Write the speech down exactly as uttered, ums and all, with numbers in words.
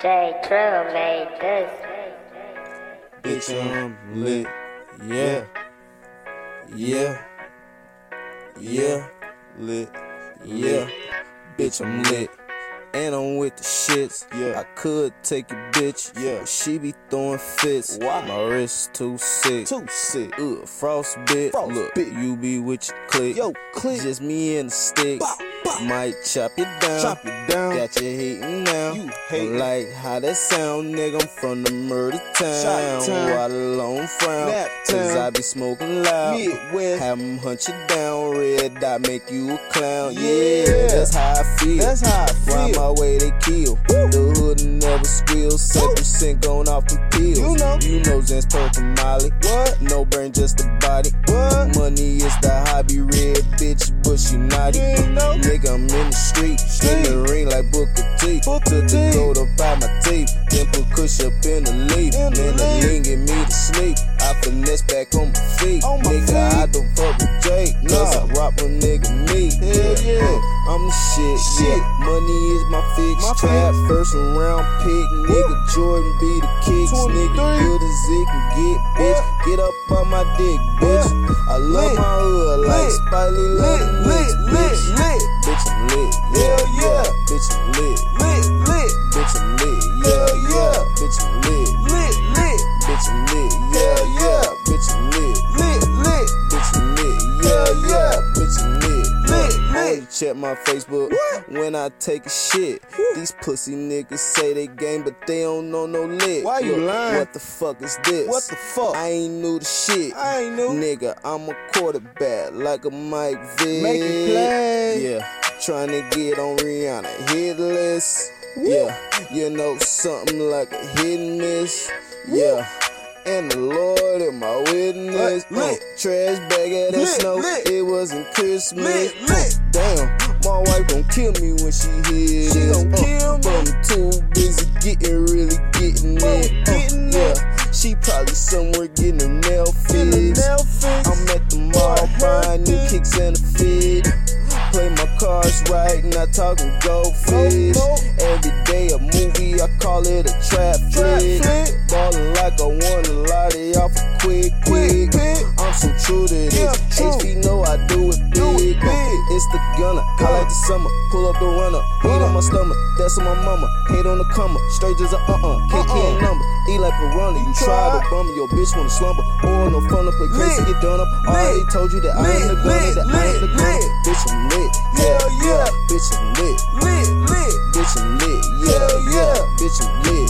J. Crew made this. Bitch, I'm lit. Yeah. Yeah. Yeah. Lit. Yeah. Bitch, I'm lit. And I'm with the shits. Yeah. I could take a bitch. Yeah. But she be throwing fits. Why? My wrist too sick. Too sick. Ugh, frost bit. Frost Look, bit. You be with your click. Yo, click. Just me and the sticks. Bow. Might chop it down, chop it down. Got you hating now. You hate like how that sound, nigga. I'm from the murder town. While alone frown, cause I be smoking loud. Midwest. Have 'em hunt you down, red dot make you a clown. Yeah, yeah. That's how I feel. That's how I feel. Ride my way they kill. Woo. The hood never squeals. seven percent gone off the pills. You know, you know, Zen's purple Molly. What? No brain, just a body. What? Money is the hobby, red bitch, but she naughty. You know. Nigga, I'm in the street, in the ring like Booker T. Booker Took the gold up out my teeth, then put Kush up in the leaf. Then the lean get me to sleep, I finesse back on my feet. On my nigga, feet. I don't fuck with Jake, cause nah. I rock with nigga me. Yeah, yeah. Yeah. I'm the shit, shit. Yeah. Money is my fix, my trap fix. First round pick, nigga. Woo. Jordan be the kicks, nigga. Good as it can get, bitch. Yeah. Get up on my dick, bitch. Yeah. I love lit. My hood like Spiley Lit, lit, lit, lit. Bitch, I'm lit, yeah, yeah. Bitch, I'm lit, lit, lit. Bitch, I'm lit, yeah, yeah. Bitch, I'm lit, lit, lit. Bitch, I'm lit, yeah, yeah. Bitch, I'm lit, lit, lit. Bitch, I'm lit, yeah, yeah. Bitch, I'm lit, lit, lit. Check my Facebook when I take a shit. These pussy niggas say they game, but they don't know no lit. Why you lying? What the fuck is this? What the fuck? I ain't new to shit. I ain't new. Nigga, I'm a quarterback like a Mike Vick. Make it play. Yeah. Trying to get on Rihanna hitless. Yeah. You know, something like a hit and miss. Yeah. And the Lord is my witness. Lit, lit. Oh, trash bag of that snow. Lit. It wasn't Christmas. Lit, lit. Damn, my wife gon' kill me when she hears she gon' uh, kill me. But I'm too busy getting really getting it. Getting uh, it. Yeah. She probably somewhere getting her nail fixed. I'm at the mall buying new kicks and a fit. Play my cards right, not talking goldfish. Every day a movie, I call it a trap flick. Ballin' like I won a lottery off a quick quick. I'm so true to this, H B know I do it big. It's the gunner, I like the summer, pull up the runner. Beat on my stomach, that's on my mama. Hate on the comer, straight as a uh-uh. K K number, eat like piranha. You try to bummer, your bitch wanna slumber. Or no fun up, play crazy, get done up. I already told you that I ain't the gunner, that I ain't the gunner. Bitch, I'm lit. Yeah, yeah, bitch, I'm lit. Lit, lit. Bitch, I'm lit. Yeah, yeah, bitch, I'm lit.